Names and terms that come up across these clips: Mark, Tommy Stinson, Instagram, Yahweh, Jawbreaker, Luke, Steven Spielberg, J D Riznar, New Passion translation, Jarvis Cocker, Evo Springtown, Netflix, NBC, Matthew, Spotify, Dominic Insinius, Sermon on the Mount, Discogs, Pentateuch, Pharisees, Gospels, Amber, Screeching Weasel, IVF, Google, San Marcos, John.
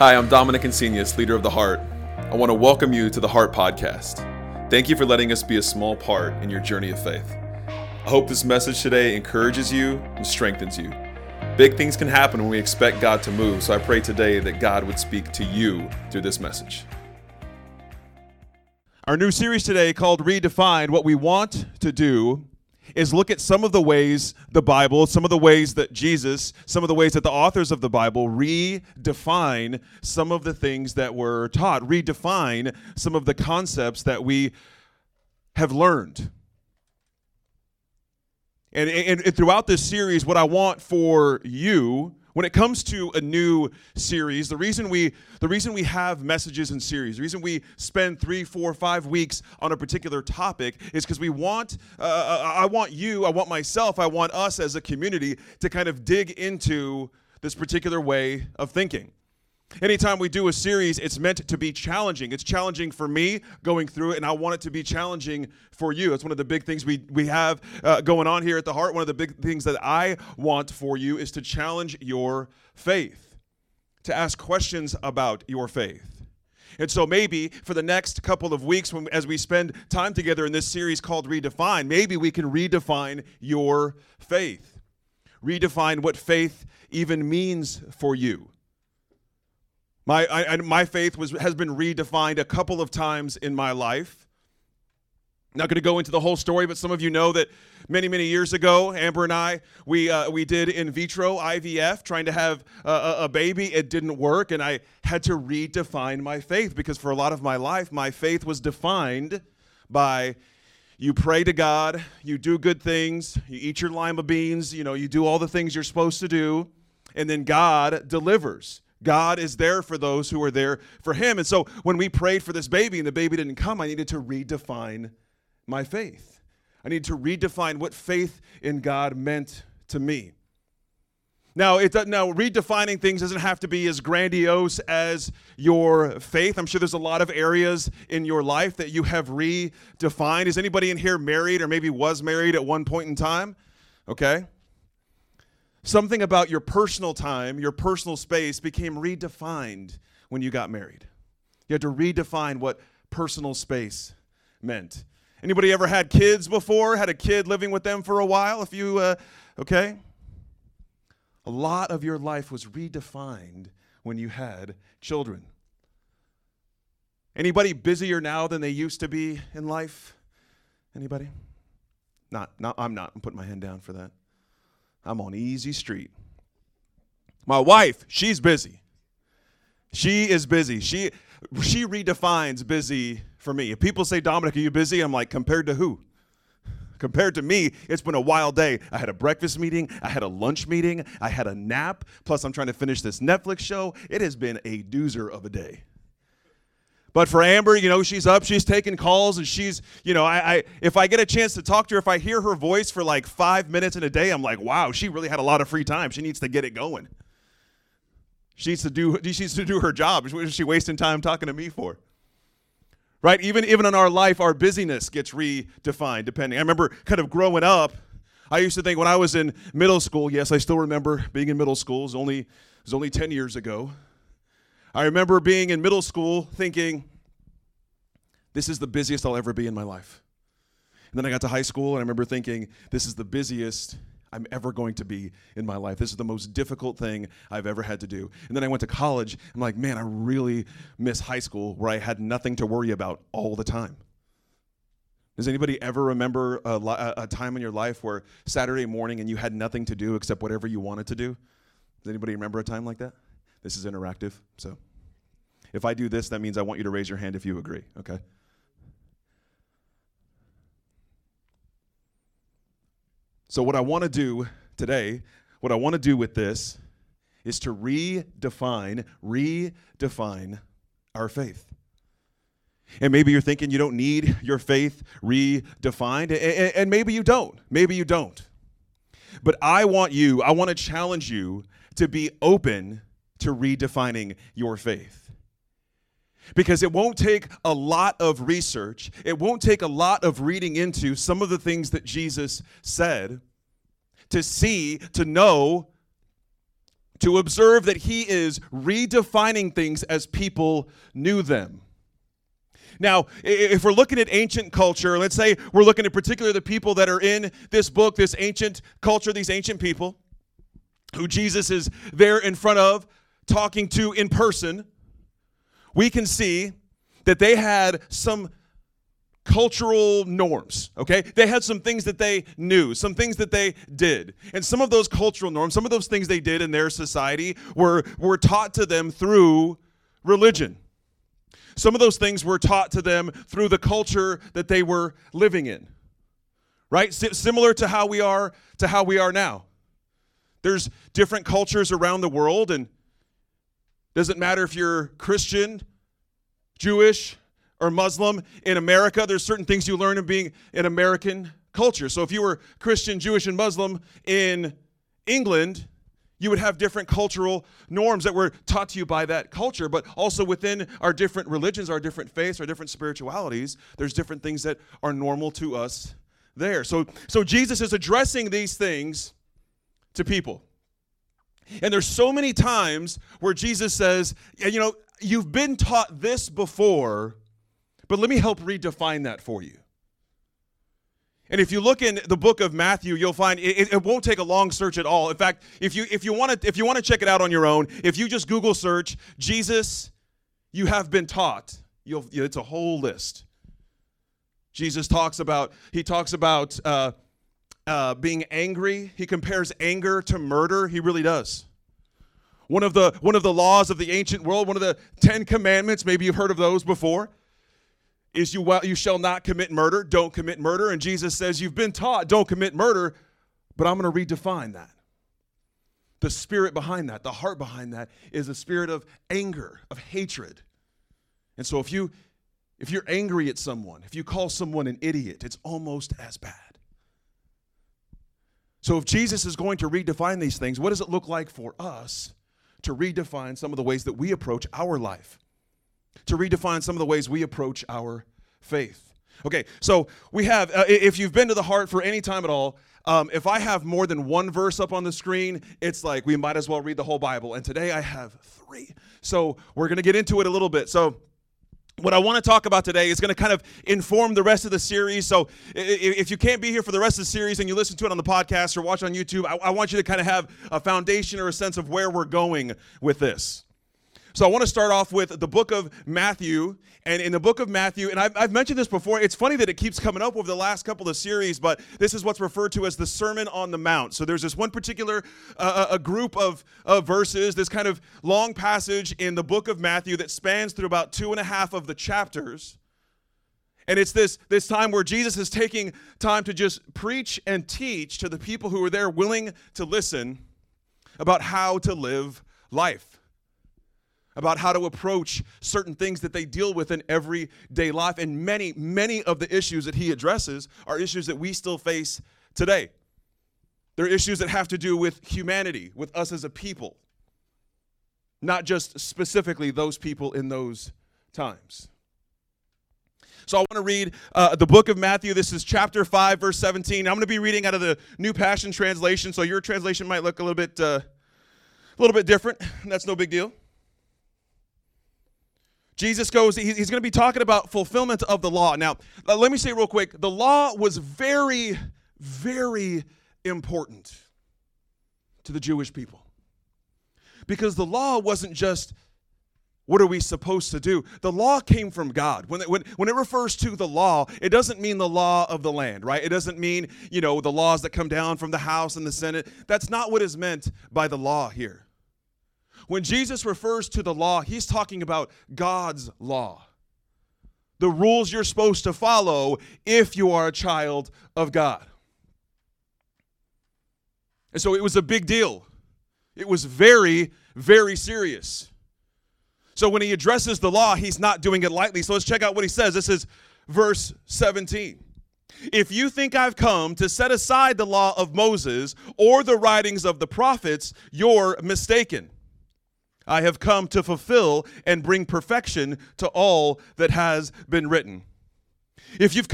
Hi, I'm Dominic Insinius, leader of The Heart. I want to welcome you to The Heart Podcast. Thank you for letting us be a small part in your journey of faith. I hope this message today encourages you and strengthens you. Big things can happen when we expect God to move, so I pray today that God would speak to you through this message. Our new series today called Redefined, what we want to do is look at some of the ways the Bible, some of the ways that Jesus, some of the ways that the authors of the Bible redefine some of the things that were taught, redefine some of the concepts that we have learned. And throughout this series, what I want for you, when it comes to a new series, the reason we have messages and series, the reason we spend 3, 4, 5 weeks on a particular topic is because we want, I want you, I want myself, I want us as a community to kind of dig into this particular way of thinking. Anytime we do a series, it's meant to be challenging. It's challenging for me going through it, and I want it to be challenging for you. It's one of the big things we have going on here at The Heart. One of the big things that I want for you is to challenge your faith, to ask questions about your faith. And so maybe for the next couple of weeks, as we spend time together in this series called Redefine, maybe we can redefine your faith, redefine what faith even means for you. My faith has been redefined a couple of times in my life. Not going to go into the whole story, but some of you know that many years ago, Amber and I, we did in vitro IVF, trying to have a baby. It didn't work, and I had to redefine my faith because for a lot of my life, my faith was defined by you pray to God, you do good things, you eat your lima beans, you know, you do all the things you're supposed to do, and then God delivers. God is there for those who are there for him. And so when we prayed for this baby and the baby didn't come, I needed to redefine my faith. I needed to redefine what faith in God meant to me. Now, redefining things doesn't have to be as grandiose as your faith. I'm sure there's a lot of areas in your life that you have redefined. Is anybody in here married or maybe was married at one point in time? Okay. Something about your personal time, your personal space became redefined when you got married. You had to redefine what personal space meant. Anybody ever had kids before? Had a kid living with them for a while? If you, okay? A lot of your life was redefined when you had children. Anybody busier now than they used to be in life? Anybody? I'm not. I'm putting my hand down for that. I'm on easy street. My wife, she's busy. She is busy. She redefines busy for me. If people say, Dominic, are you busy? I'm like, compared to who? Compared to me, it's been a wild day. I had a breakfast meeting. I had a lunch meeting. I had a nap. Plus, I'm trying to finish this Netflix show. It has been a doozer of a day. But for Amber, you know, she's up, she's taking calls, and she's, you know, if I get a chance to talk to her, if I hear her voice for like 5 minutes in a day, I'm like, wow, she really had a lot of free time. She needs to get it going. She needs to do her job. What is she wasting time talking to me for? Right? Even in our life, our busyness gets redefined, depending. I remember kind of growing up, I used to think when I was in middle school, yes, I still remember being in middle school. It was only 10 years ago. I remember being in middle school thinking, this is the busiest I'll ever be in my life. And then I got to high school, and I remember thinking, this is the busiest I'm ever going to be in my life. This is the most difficult thing I've ever had to do. And then I went to college. I'm like, man, I really miss high school where I had nothing to worry about all the time. Does anybody ever remember a time in your life where Saturday morning and you had nothing to do except whatever you wanted to do? Does anybody remember a time like that? This is interactive, so if I do this, that means I want you to raise your hand if you agree, okay? So what I want to do today, what I want to do with this is to redefine our faith. And maybe you're thinking you don't need your faith redefined, and maybe you don't. Maybe you don't. But I want to challenge you to be open to redefining your faith. Because it won't take a lot of research, it won't take a lot of reading into some of the things that Jesus said to know to observe that he is redefining things as people knew them. Now, if we're looking at ancient culture, let's say we're looking at particularly the people that are in this book, this ancient culture, these ancient people who Jesus is there in front of, talking to in person, we can see that they had some cultural norms, okay? They had some things that they knew, some things that they did. And some of those cultural norms, some of those things they did in their society were taught to them through religion. Some of those things were taught to them through the culture that they were living in, right? Similar to how we are now. There's different cultures around the world, and doesn't matter if you're Christian, Jewish, or Muslim. In America, there's certain things you learn in being an American culture. So if you were Christian, Jewish, and Muslim in England, you would have different cultural norms that were taught to you by that culture. But also within our different religions, our different faiths, our different spiritualities, there's different things that are normal to us there. So Jesus is addressing these things to people. And there's so many times where Jesus says, you know, you've been taught this before, but let me help redefine that for you. And if you look in the book of Matthew, you'll find it won't take a long search at all. In fact, if you want to check it out on your own, if you just Google search Jesus, you have been taught, it's a whole list. Jesus talks about being angry. He compares anger to murder. He really does. One of the laws of the ancient world, one of the 10 commandments, maybe you've heard of those before, is you shall not commit murder. Don't commit murder. And Jesus says, you've been taught don't commit murder, but I'm going to redefine that. The spirit behind that, the heart behind that, is a spirit of anger, of hatred. And so if you're angry at someone, if you call someone an idiot, it's almost as bad. So if Jesus is going to redefine these things, what does it look like for us to redefine some of the ways that we approach our life, to redefine some of the ways we approach our faith? Okay, so we have, if you've been to the heart for any time at all, if I have more than one verse up on the screen, it's like we might as well read the whole Bible. And today I have 3. So we're going to get into it a little bit. So what I want to talk about today is going to kind of inform the rest of the series. So if you can't be here for the rest of the series and you listen to it on the podcast or watch on YouTube, I want you to kind of have a foundation or a sense of where we're going with this. So I want to start off with the book of Matthew. And in the book of Matthew, and I've mentioned this before, it's funny that it keeps coming up over the last couple of series, but this is what's referred to as the Sermon on the Mount. So there's this one particular a group of verses, this kind of long passage in the book of Matthew that spans through about 2.5 of the chapters. And it's this time where Jesus is taking time to just preach and teach to the people who are there willing to listen about how to live life, about how to approach certain things that they deal with in everyday life. And many, many of the issues that he addresses are issues that we still face today. They're issues that have to do with humanity, with us as a people, not just specifically those people in those times. So I want to read the book of Matthew. This is chapter 5, verse 17. I'm going to be reading out of the New Passion translation, so your translation might look a little bit different. That's no big deal. Jesus goes, he's going to be talking about fulfillment of the law. Now, let me say real quick, the law was very, very important to the Jewish people. Because the law wasn't just, what are we supposed to do? The law came from God. When it refers to the law, it doesn't mean the law of the land, right? It doesn't mean, you know, the laws that come down from the House and the Senate. That's not what is meant by the law here. When Jesus refers to the law, he's talking about God's law, the rules you're supposed to follow if you are a child of God. And so it was a big deal. It was very, very serious. So when he addresses the law, he's not doing it lightly. So let's check out what he says. This is verse 17. If you think I've come to set aside the law of Moses or the writings of the prophets, you're mistaken. I have come to fulfill and bring perfection to all that has been written. If you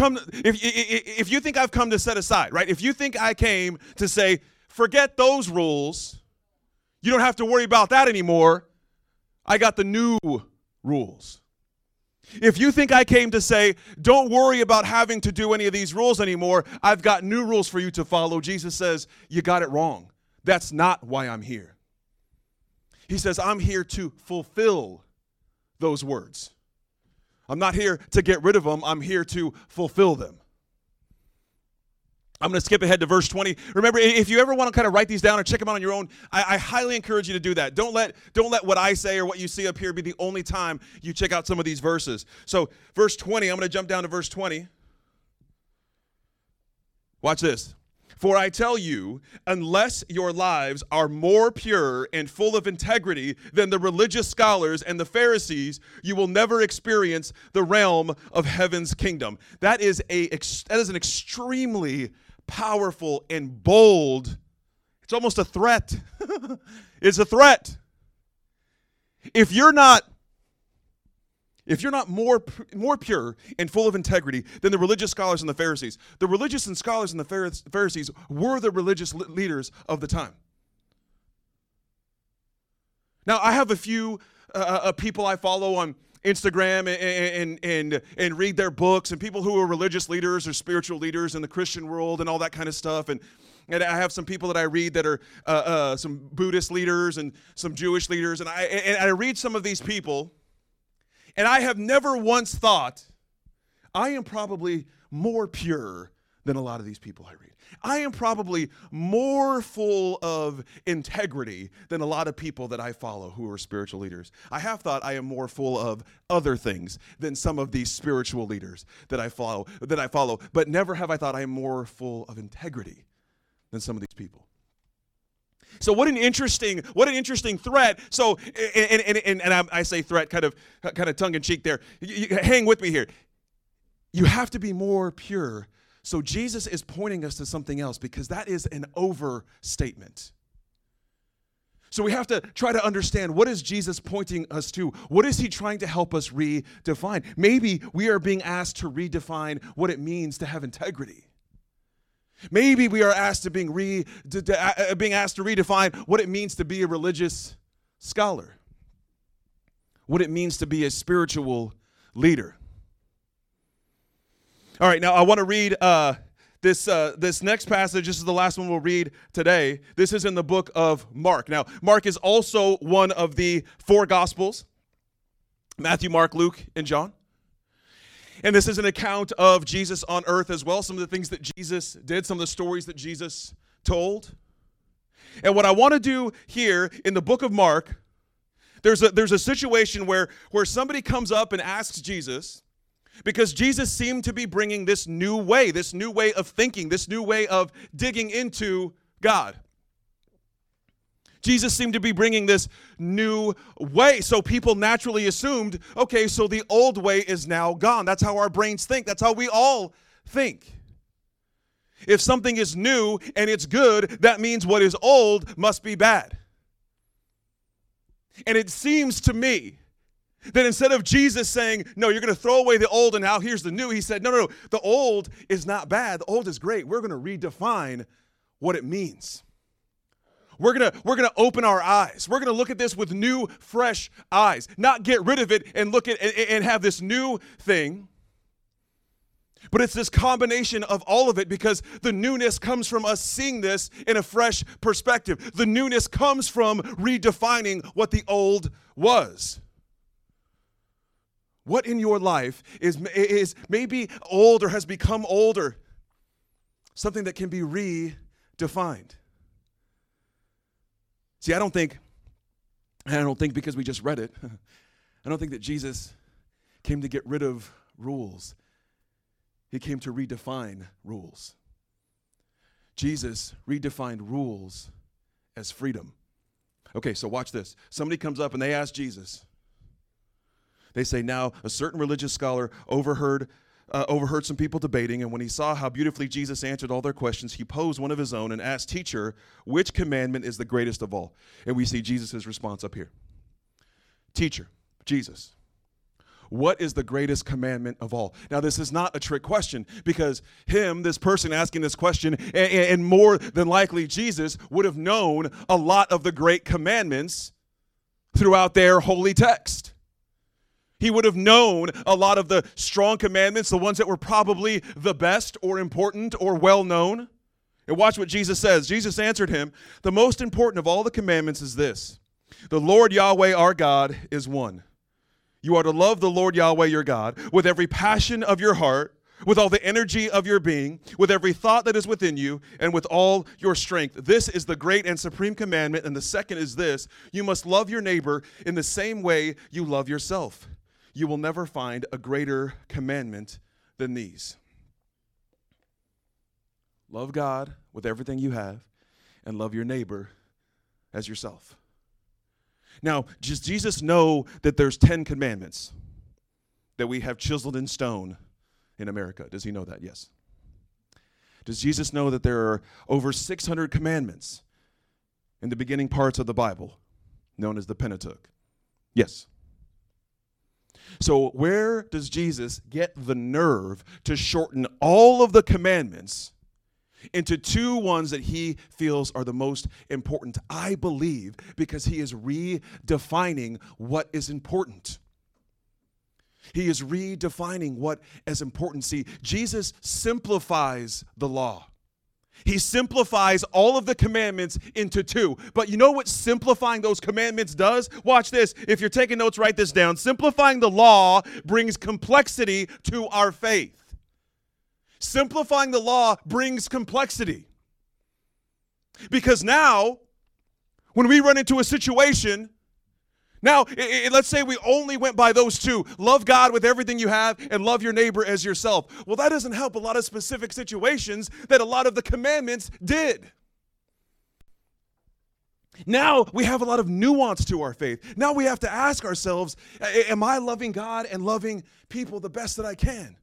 think I've come to set aside, right? If you think I came to say, forget those rules, You don't have to worry about that anymore. I got the new rules. If you think I came to say, don't worry about having to do any of these rules anymore, I've got new rules for you to follow, Jesus says, you got it wrong. That's not why I'm here. He says, I'm here to fulfill those words. I'm not here to get rid of them. I'm here to fulfill them. I'm going to skip ahead to verse 20. Remember, if you ever want to kind of write these down or check them out on your own, I highly encourage you to do that. Don't let what I say or what you see up here be the only time you check out some of these verses. So verse 20, I'm going to jump down to verse 20. Watch this. For I tell you, unless your lives are more pure and full of integrity than the religious scholars and the Pharisees, you will never experience the realm of heaven's kingdom. That is an extremely powerful and bold, it's almost a threat. It's a threat. If you're not more pure and full of integrity than the religious scholars and the Pharisees. The religious and scholars and the Pharisees were the religious leaders of the time. Now, I have a few people I follow on Instagram and read their books, and people who are religious leaders or spiritual leaders in the Christian world and all that kind of stuff. And I have some people that I read that are some Buddhist leaders and some Jewish leaders. And I read some of these people, and I have never once thought, I am probably more pure than a lot of these people I read. I am probably more full of integrity than a lot of people that I follow who are spiritual leaders. I have thought I am more full of other things than some of these spiritual leaders that I follow, but never have I thought I am more full of integrity than some of these people. So what an interesting threat. So, and I say threat kind of tongue in cheek there. You hang with me here. You have to be more pure. So Jesus is pointing us to something else, because that is an overstatement. So we have to try to understand, what is Jesus pointing us to? What is he trying to help us redefine? Maybe we are being asked to redefine what it means to have integrity. Maybe we are asked to redefine what it means to be a religious scholar, what it means to be a spiritual leader. All right, now I want to read this next passage. This is the last one we'll read today. This is in the book of Mark. Now, Mark is also one of the four Gospels: Matthew, Mark, Luke, and John. And this is an account of Jesus on earth as well, some of the things that Jesus did, some of the stories that Jesus told. And what I want to do here in the book of Mark, there's a situation where somebody comes up and asks Jesus, because Jesus seemed to be bringing this new way of thinking, this new way of digging into God. Jesus seemed to be bringing this new way. So people naturally assumed, okay, so the old way is now gone. That's how our brains think. That's how we all think. If something is new and it's good, that means what is old must be bad. And it seems to me that instead of Jesus saying, no, you're going to throw away the old and now here's the new, he said, no, the old is not bad. The old is great. We're going to redefine what it means. We're gonna open our eyes. We're gonna look at this with new, fresh eyes, not get rid of it and look at and have this new thing. But it's this combination of all of it, because the newness comes from us seeing this in a fresh perspective. The newness comes from redefining what the old was. What in your life is maybe old or has become older? Something that can be redefined. See, I don't think because we just read it, I don't think that Jesus came to get rid of rules. He came to redefine rules. Jesus redefined rules as freedom. Okay, so watch this. Somebody comes up and they ask Jesus. They say, now a certain religious scholar overheard some people debating, and when he saw how beautifully Jesus answered all their questions, he posed one of his own and asked, teacher, which commandment is the greatest of all? And we see Jesus' response up here. Teacher, Jesus, what is the greatest commandment of all? Now, this is not a trick question, because this person asking this question, and more than likely Jesus, would have known a lot of the great commandments throughout their holy text. He would have known a lot of the strong commandments, the ones that were probably the best or important or well-known. And watch what Jesus says. Jesus answered him, "The most important of all the commandments is this: the Lord Yahweh our God is one. You are to love the Lord Yahweh your God with every passion of your heart, with all the energy of your being, with every thought that is within you, and with all your strength. This is the great and supreme commandment. And the second is this: you must love your neighbor in the same way you love yourself. You will never find a greater commandment than these." Love God with everything you have, and love your neighbor as yourself. Now, does Jesus know that there's 10 commandments that we have chiseled in stone in America? Does he know that? Yes. Does Jesus know that there are over 600 commandments in the beginning parts of the Bible, known as the Pentateuch? Yes. So where does Jesus get the nerve to shorten all of the commandments into two ones that he feels are the most important? I believe because he is redefining what is important. He is redefining what is important. See, Jesus simplifies the law. He simplifies all of the commandments into two. But you know what simplifying those commandments does? Watch this. If you're taking notes, write this down. Simplifying the law brings complexity to our faith. Simplifying the law brings complexity. Because now, when we run into a situation, let's say we only went by those two, love God with everything you have and love your neighbor as yourself. Well, that doesn't help a lot of specific situations that a lot of the commandments did. Now we have a lot of nuance to our faith. Now we have to ask ourselves, am I loving God and loving people the best that I can?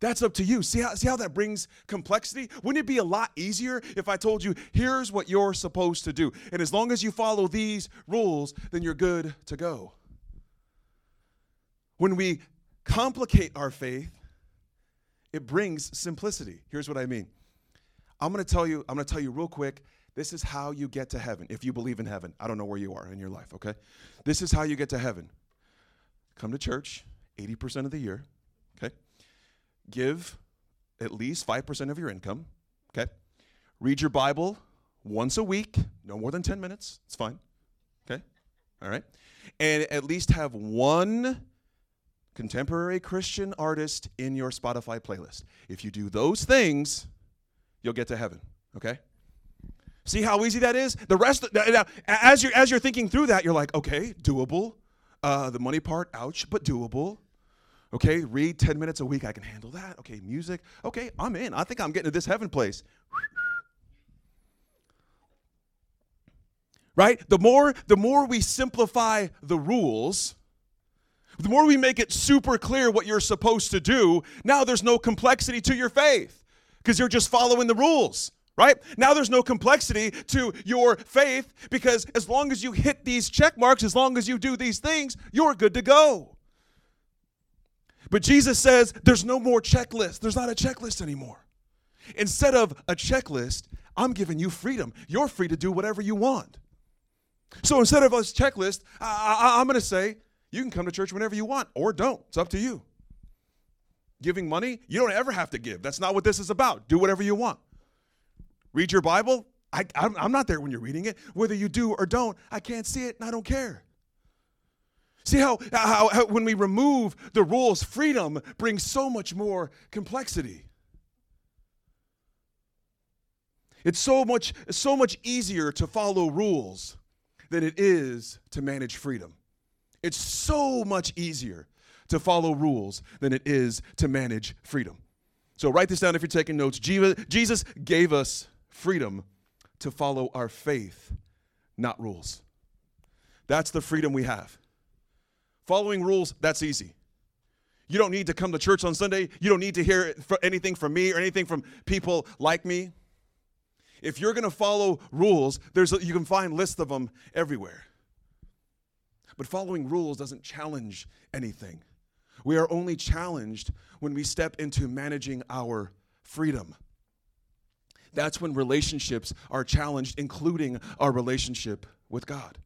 That's up to you. See how that brings complexity? Wouldn't it be a lot easier if I told you, here's what you're supposed to do, and as long as you follow these rules, then you're good to go? When we complicate our faith, it brings simplicity. Here's what I mean. I'm going to tell you real quick, this is how you get to heaven, if you believe in heaven. I don't know where you are in your life, okay? This is how you get to heaven. Come to church 80% of the year, okay? Give at least 5% of your income, okay? Read your Bible once a week, no more than 10 minutes. It's fine, okay? All right? And at least have one contemporary Christian artist in your Spotify playlist. If you do those things, you'll get to heaven, okay? See how easy that is? The rest, now, as you're thinking through that, you're like, okay, doable. The money part, ouch, but doable. Okay, read 10 minutes a week. I can handle that. Okay, music. Okay, I'm in. I think I'm getting to this heaven place. Right? The more we simplify the rules, the more we make it super clear what you're supposed to do, now there's no complexity to your faith because you're just following the rules, right? Now there's no complexity to your faith because as long as you hit these check marks, as long as you do these things, you're good to go. But Jesus says there's no more checklist. There's not a checklist anymore. Instead of a checklist, I'm giving you freedom. You're free to do whatever you want. So instead of a checklist, I'm going to say you can come to church whenever you want or don't. It's up to you. Giving money, you don't ever have to give. That's not what this is about. Do whatever you want. Read your Bible. I'm not there when you're reading it. Whether you do or don't, I can't see it and I don't care. See how when we remove the rules, freedom brings so much more complexity. It's so much easier to follow rules than it is to manage freedom. It's so much easier to follow rules than it is to manage freedom. So write this down if you're taking notes. Jesus gave us freedom to follow our faith, not rules. That's the freedom we have. Following rules, that's easy. You don't need to come to church on Sunday. You don't need to hear anything from me or anything from people like me. If you're going to follow rules, you can find lists of them everywhere. But following rules doesn't challenge anything. We are only challenged when we step into managing our freedom. That's when relationships are challenged, including our relationship with God.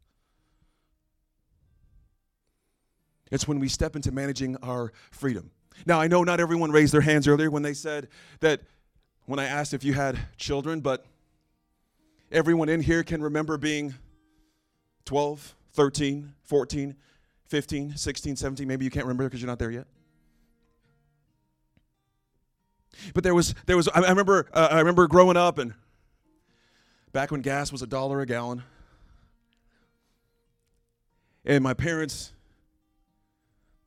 It's when we step into managing our freedom. Now, I know not everyone raised their hands earlier when they said that, when I asked if you had children, but everyone in here can remember being 12, 13, 14, 15, 16, 17. Maybe you can't remember because you're not there yet. But there was. I remember growing up, and back when gas was $1 a gallon, and my parents,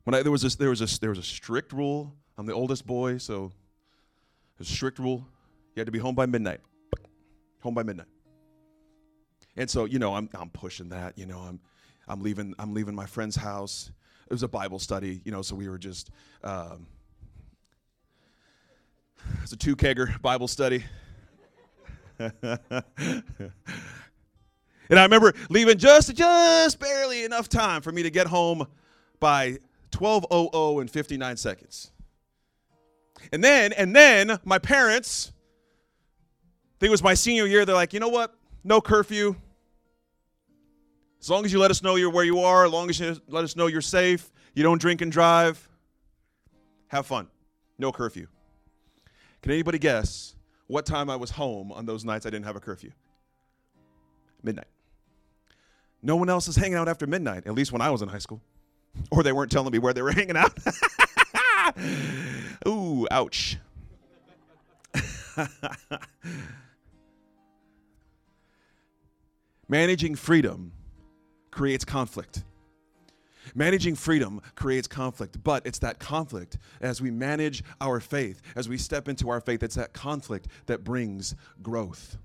there was a strict rule. I'm the oldest boy, so there's a strict rule. You had to be home by midnight. And so, I'm pushing that. I'm leaving my friend's house. It was a Bible study, so we were just. It's a 2-kegger Bible study. And I remember leaving just barely enough time for me to get home by 12:00 and 59 seconds. And then my parents, I think it was my senior year, they're like, you know what? No curfew. As long as you let us know you're where you are, as long as you let us know you're safe, you don't drink and drive, have fun. No curfew. Can anybody guess what time I was home on those nights I didn't have a curfew? Midnight. No one else is hanging out after midnight, at least when I was in high school. Or they weren't telling me where they were hanging out. Ooh, ouch. Managing freedom creates conflict. Managing freedom creates conflict, but it's that conflict as we manage our faith, as we step into our faith, it's that conflict that brings growth.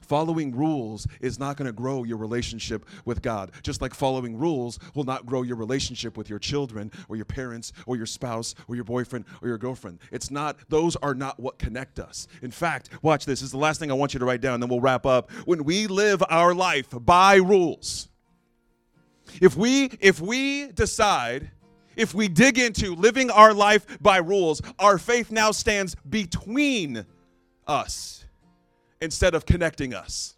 Following rules is not going to grow your relationship with God, just like following rules will not grow your relationship with your children or your parents or your spouse or your boyfriend or your girlfriend. Those are not what connect us. In fact, watch this. This is the last thing I want you to write down, then we'll wrap up. When we live our life by rules, if we decide, if we dig into living our life by rules, our faith now stands between us instead of connecting us.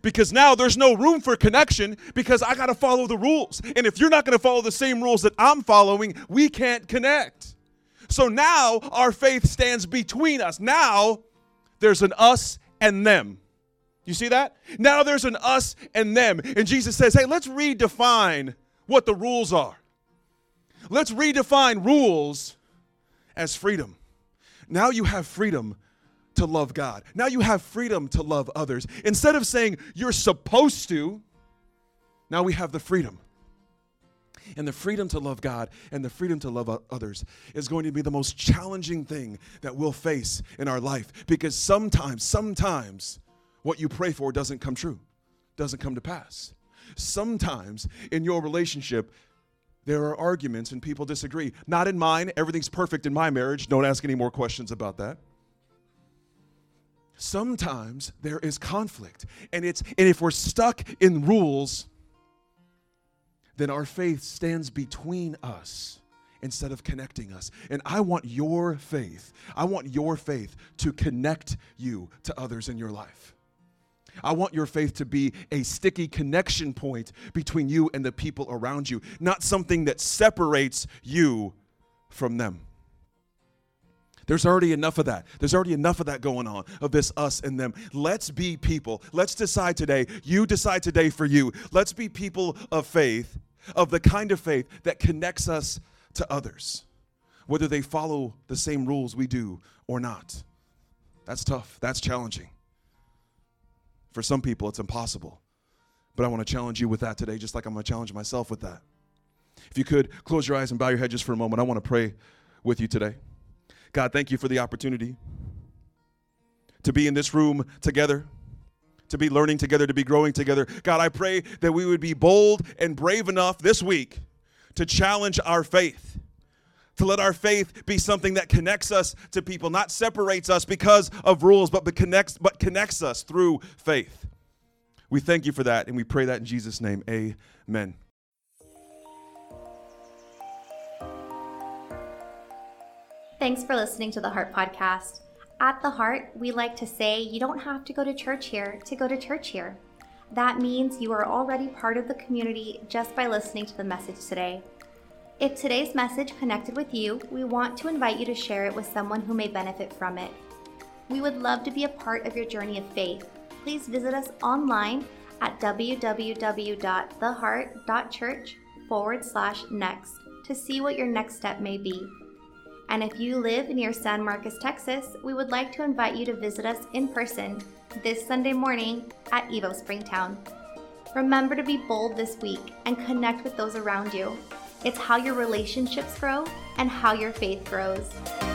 Because now there's no room for connection because I got to follow the rules. And if you're not going to follow the same rules that I'm following, we can't connect. So now our faith stands between us. Now there's an us and them. You see that? Now there's an us and them. And Jesus says, hey, let's redefine what the rules are. Let's redefine rules as freedom. Now you have freedom to love God. Now you have freedom to love others. Instead of saying you're supposed to, now we have the freedom. And the freedom to love God and the freedom to love others is going to be the most challenging thing that we'll face in our life, because sometimes what you pray for doesn't come true, doesn't come to pass. Sometimes in your relationship, there are arguments and people disagree. Not in mine. Everything's perfect in my marriage. Don't ask any more questions about that. Sometimes there is conflict, and if we're stuck in rules, then our faith stands between us instead of connecting us. And I want your faith to connect you to others in your life. I want your faith to be a sticky connection point between you and the people around you, not something that separates you from them. There's already enough of that. There's already enough of that going on, of this us and them. Let's be people. Let's decide today. You decide today for you. Let's be people of faith, of the kind of faith that connects us to others, whether they follow the same rules we do or not. That's tough. That's challenging. For some people, it's impossible. But I want to challenge you with that today, just like I'm going to challenge myself with that. If you could, close your eyes and bow your head just for a moment. I want to pray with you today. God, thank you for the opportunity to be in this room together, to be learning together, to be growing together. God, I pray that we would be bold and brave enough this week to challenge our faith, to let our faith be something that connects us to people, not separates us because of rules, but connects us through faith. We thank you for that, and we pray that in Jesus' name. Amen. Thanks for listening to The Heart Podcast. At The Heart, we like to say you don't have to go to church here to go to church here. That means you are already part of the community just by listening to the message today. If today's message connected with you, we want to invite you to share it with someone who may benefit from it. We would love to be a part of your journey of faith. Please visit us online at www.theheart.church/next to see what your next step may be. And if you live near San Marcos, Texas, we would like to invite you to visit us in person this Sunday morning at Evo Springtown. Remember to be bold this week and connect with those around you. It's how your relationships grow and how your faith grows.